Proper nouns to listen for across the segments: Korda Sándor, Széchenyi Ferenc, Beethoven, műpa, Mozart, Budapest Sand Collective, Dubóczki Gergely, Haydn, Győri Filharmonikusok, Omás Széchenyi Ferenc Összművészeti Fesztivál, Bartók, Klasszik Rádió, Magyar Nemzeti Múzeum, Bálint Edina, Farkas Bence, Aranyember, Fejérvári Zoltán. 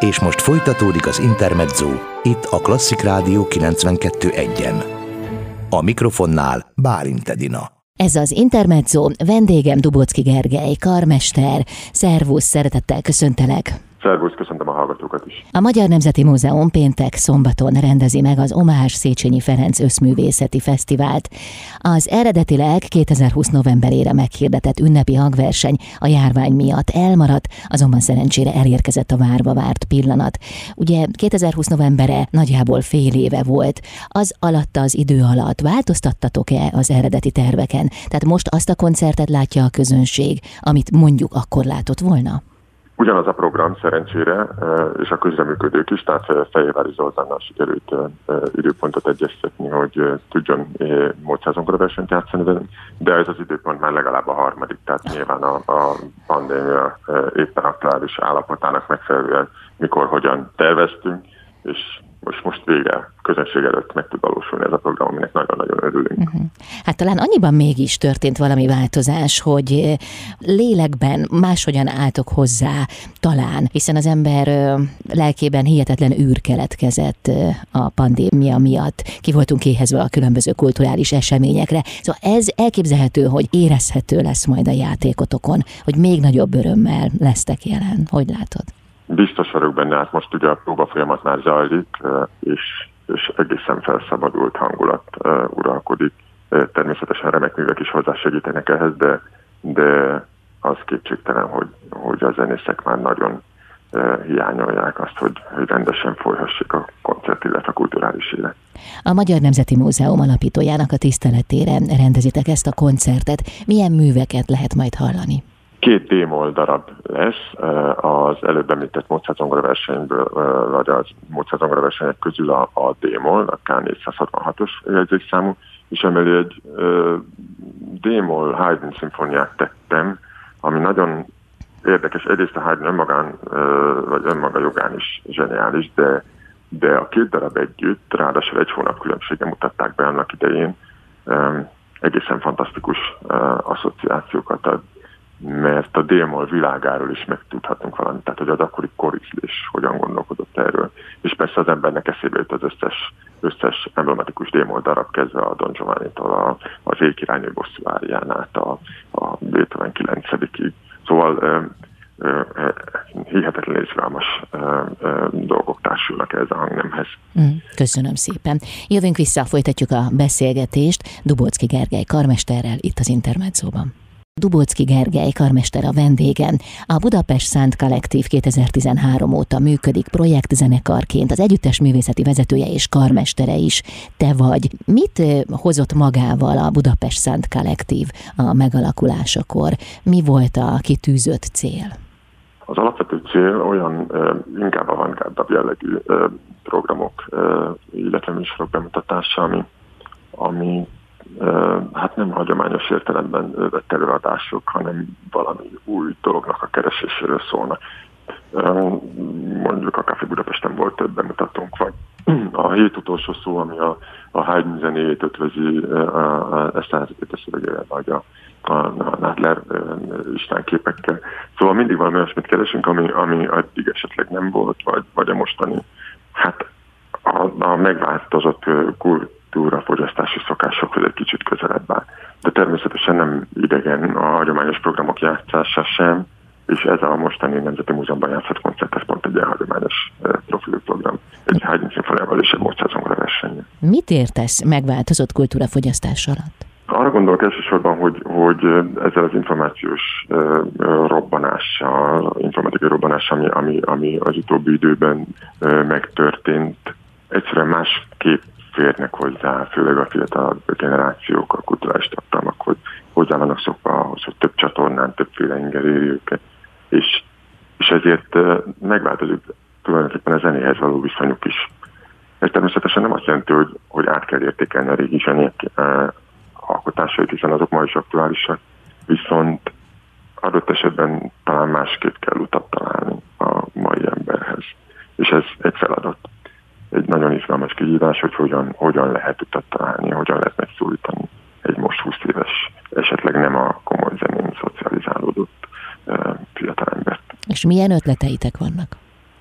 És most folytatódik az Intermezzo, itt a Klasszik Rádió 92.1-en. A mikrofonnál Bálint Edina. Ez az Intermezzo, vendégem Dubóczki Gergely, karmester. Szervusz, szeretettel köszöntelek. Szervusz, köszöntöm a hallgatókat is. A Magyar Nemzeti Múzeum péntek-szombaton rendezi meg az Omás Széchenyi Ferenc Összművészeti Fesztivált. Az eredetileg 2020 novemberére meghirdetett ünnepi hangverseny a járvány miatt elmaradt, azonban szerencsére elérkezett a várva várt pillanat. Ugye 2020 novembere nagyjából fél éve volt. Az alatta az idő alatt változtattatok-e az eredeti terveken? Tehát most azt a koncertet látja a közönség, amit mondjuk akkor látott volna? Ugyanaz a program szerencsére, és a közreműködők is, tehát Fejérvári Zoltánnal sikerült időpontot egyeztetni, hogy tudjon módszázunkra versenyt játszani, de ez az időpont már legalább a harmadik, tehát nyilván a pandémia éppen aktuális állapotának megfelelően mikor, hogyan terveztünk, és most vége, közönség előtt meg tud valósulni ez a program, aminek nagyon-nagyon örülünk. Hát talán annyiban mégis történt valami változás, hogy lélekben máshogyan álltok hozzá talán, hiszen az ember lelkében hihetetlen űr keletkezett a pandémia miatt. Ki voltunk éhezve a különböző kulturális eseményekre. Szóval ez elképzelhető, hogy érezhető lesz majd a játékotokon, hogy még nagyobb örömmel lesztek jelen. Hogy látod? Biztos vagyok benne, hát most ugye a próbafolyamat már zajlik, és egészen felszabadult hangulat uralkodik. Természetesen remek művek is hozzásegítenek ehhez, de az kétségtelen, hogy a zenészek már nagyon hiányolják azt, hogy rendesen folyhassék a koncert, illetve a kulturális élet. A Magyar Nemzeti Múzeum alapítójának a tiszteletére rendezitek ezt a koncertet. Milyen műveket lehet majd hallani? 2 démol darab lesz, az előbb említett Mozart-zongora versenyből, vagy a Mozart-zongora versenyek közül a démol, a K466-os jegyzékszámú, és emellé egy démol Haydn szimfóniát tettem, ami nagyon érdekes, egyrészt a Haydn önmagán, vagy önmaga jogán is zseniális, de a 2 darab együtt, ráadásul egy hónap különbsége mutatták be annak idején, egészen fantasztikus asszociációkat ad, mert a démol világáról is megtudhatunk valamit, tehát hogy az akkori korízlés hogyan gondolkodott erről. És persze az embernek eszébe jut az összes emblematikus démol darab, kezdve a Don Giovanni-tól, az Éjkirálynő bosszúárián át, a Beethoven 9-ig. Szóval hihetetlen izgalmas dolgok társulnak ez a hangnemhez. Köszönöm szépen. Jövünk vissza, folytatjuk a beszélgetést Dubóczki Gergely karmesterrel itt az Intermezzóban. Dubóczki Gergely karmester a vendégem. A Budapest Sand Collective 2013 óta működik projektzenekarként. Az együttes művészeti vezetője és karmestere is te vagy. Mit hozott magával a Budapest Sand Collective a megalakulásakor? Mi volt a kitűzött cél? Az alapvető cél olyan inkább avantgárdabb jellegű programok, illetve műsorok bemutatása, ami hát nem hagyományos értelemben vett előadások, hanem valami új dolognak a kereséséről szólnak. Mondjuk a Café Budapesten volt több bemutatónk, vagy a hét utolsó szó, ami a Haydn zenéjét ötvözi, ezt a szövegével, vagy a Nádler istánképekkel. Szóval mindig valami olyasmit keresünk, ami eddig esetleg nem volt, vagy a mostani. Hát a megváltozott kultúrafogyasztási szokásokhoz egy kicsit közelebb áll. De természetesen nem idegen a hagyományos programok játszása sem, és ez a mostani Nemzeti Múzeumban játszott koncert, ez pont egy ilyen hagyományos profilprogram. Egy Haydn szimfóniával és egy Mozart-zongora versenyen. Mit értesz megváltozott kultúrafogyasztás alatt? Arra gondolok elsősorban, hogy ezzel az információs robbanással, informatikai robbanással, ami az utóbbi időben megtörtént, egyszerűen másképp férnek hozzá, főleg a fiatal generációk a kulturális tartalmakhoz, hozzá vannak szokva ahhoz, hogy több csatornán, többféle inger éri őket, és ezért megváltozik tulajdonképpen a zenéhez való viszonyuk is. Ez természetesen nem azt jelenti, hogy át kell értékelni a régi zenék alkotásait, hiszen azok ma is aktuálisak, viszont adott esetben talán másképp kell utat találni a mai emberhez. És ez egy feladat. Egy nagyon izgalmas kihívás, hogy hogyan lehet utat találni, hogyan lehet megszólítani egy most 20 éves, esetleg nem a komoly zenén szocializálódott fiatal embert. És milyen ötleteitek vannak?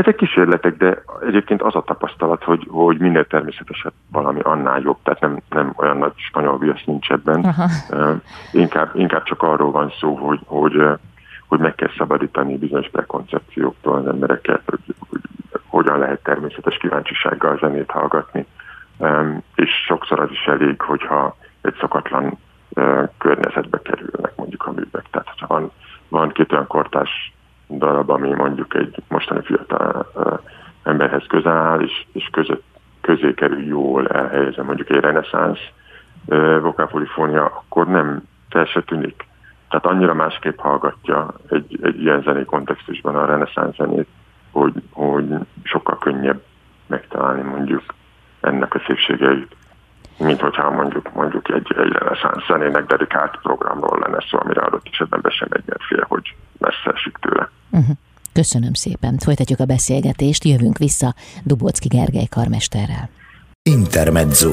Ezek kísérletek, de egyébként az a tapasztalat, hogy minden természetesen valami annál jobb, tehát nem olyan nagy spanyol viasz nincs ebben. Inkább csak arról van szó, hogy meg kell szabadítani bizonyos prekoncepcióktól az emberekkel, hogy hogyan lehet természetes kíváncsisággal zenét hallgatni. És sokszor az is elég, hogyha egy szokatlan környezetbe kerülnek mondjuk a művek. Tehát ha van két olyan kortárs darab, ami mondjuk egy mostani fiatal emberhez közel áll, és közé kerül jól elhelyezem mondjuk egy reneszánsz vokálpolifónia, akkor nem fel se tűnik. Tehát annyira másképp hallgatja egy ilyen zené kontextusban a reneszánsz zenét, hogy sokkal könnyebb megtalálni mondjuk ennek a szépségeit, mint hogyha mondjuk egy reneszánsz zenének dedikált programról lenne szó, amire adott esetben be sem egyet fél, hogy messze esik tőle. Köszönöm szépen. Folytatjuk a beszélgetést, jövünk vissza Dubóczki Gergely karmesterrel. Intermezzo.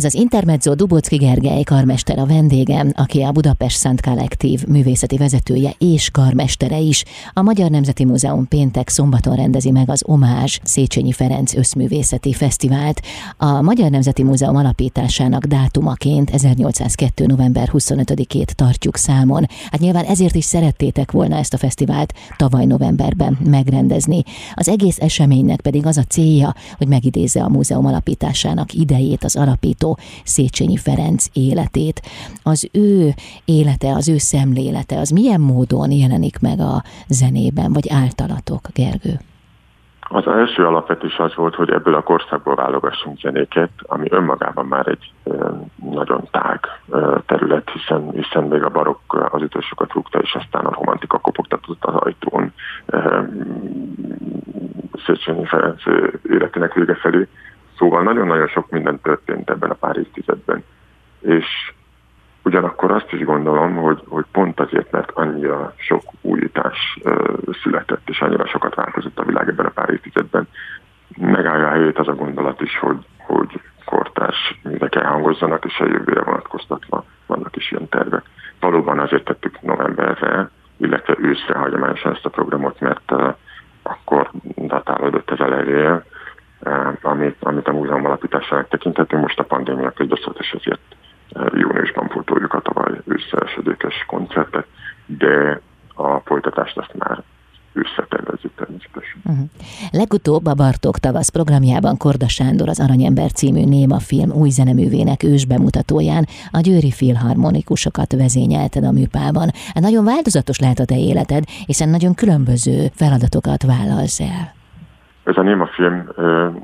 Ez az Intermezzo, Dubóczki Gergely karmester a vendégem, aki a Budapest Sand Collective művészeti vezetője és karmestere is. A Magyar Nemzeti Múzeum péntek-szombaton rendezi meg az Omás Széchenyi Ferenc Összművészeti Fesztivált. A Magyar Nemzeti Múzeum alapításának dátumaként 1802. november 25-ét tartjuk számon. Hát nyilván ezért is szerettétek volna ezt a fesztivált tavaly novemberben megrendezni. Az egész eseménynek pedig az a célja, hogy megidézze a múzeum alapításának idejét, az alapító Széchenyi Ferenc életét. Az ő élete, az ő szemlélete, az milyen módon jelenik meg a zenében, vagy általatok, Gergő? Az első alapvetés az volt, hogy ebből a korszakból válogassunk zenéket, ami önmagában már egy nagyon tág terület, hiszen még a barokk az utolsókat rúgta, és aztán a romantika kopogtatott az ajtón Széchenyi Ferenc életének vége felé. Szóval nagyon-nagyon sok minden történt ebben a pár évtizedben. És ugyanakkor azt is gondolom, hogy pont azért, mert annyira sok újítás született, és annyira sokat változott a világ ebben a pár évtizedben, megállja a helyét az a gondolat is, hogy kortárs művek elhangozzanak, és a jövőre vonatkoztatva vannak is ilyen tervek. Valóban azért tettük novemberre, illetve őszre hagyományosan ezt a programot, mert akkor datálódott az elejére, amit a múzeum alapításának tekinthetünk. Most a pandémia közbeszólt, és ezért júniusban pótoljuk a tavaly összeesődékes koncertet, de a folytatást azt már összetervezzük természetesen. Legutóbb a Bartók tavasz programjában Korda Sándor az Aranyember című némafilm új zeneművének ősbemutatóján a Győri Filharmonikusokat vezényelted a műpában. Nagyon változatos lehet a te életed, hiszen nagyon különböző feladatokat vállalsz el. Ez a némafilm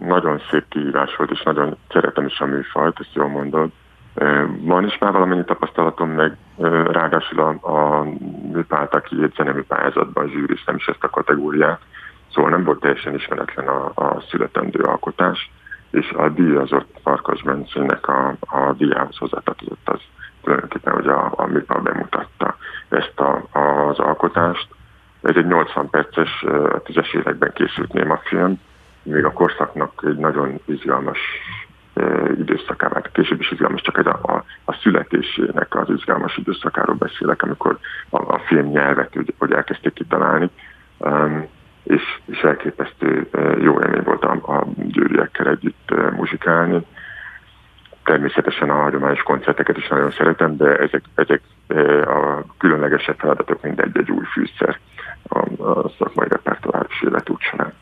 nagyon szép kihívás volt, és nagyon szeretem is a műfajt, ezt jól mondod. Van is már valamennyi tapasztalatom, meg ráadásul a műpálták kiét zenemű pályázatban zsűriztem is ezt a kategóriát, szóval nem volt teljesen ismeretlen a születendő alkotás, és a díjazott Farkas Bencének a díjához hozzátartozott az tulajdonképpen, hogy a műpa bemutatta ezt az alkotást. Ez egy 80 perces, a 10-es években készült némafilm, még a korszaknak egy nagyon izgalmas időszakában, később is izgalmas, csak ez a születésének az izgalmas időszakáról beszélek, amikor a film nyelvet hogy elkezdték kitalálni, és elképesztő jó élmény volt a győriekkel együtt muzsikálni. Természetesen a hagyományos koncerteket is nagyon szeretem, de ezek a különleges feladatok mind egy új fűszer a szakmai repertoáris életút során.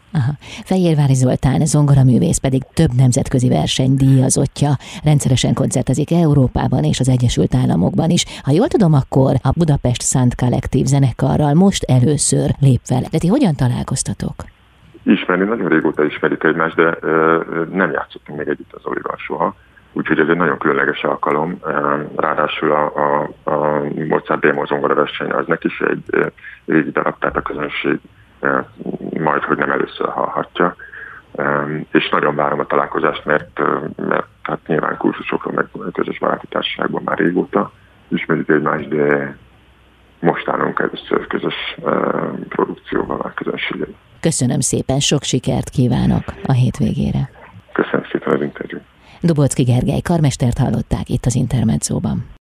Fejérvári Zoltán, zongoraművész, pedig több nemzetközi verseny díjazottja, rendszeresen koncertezik Európában és az Egyesült Államokban is. Ha jól tudom, akkor a Budapest Sand Collective zenekarral most először lép fel. De ti hogyan találkoztatok? Nagyon régóta ismerik egymást, de nem játszottunk még együtt az Olival soha. Úgyhogy ez egy nagyon különleges alkalom, ráadásul a Mozart Démó zongora verseny az neki is egy régi darab, tehát a közönség majd, hogy nem először hallhatja. És nagyon várom a találkozást, mert hát nyilván kurzusokról meg közös baráti társaságban már régóta ismerik egymást, de most állunk először közös produkcióval a közönségével. Köszönöm szépen, sok sikert kívánok a hétvégére. Köszönöm szépen az interjút. Dubóczki Gergely karmestert hallották itt az Intermedzóban.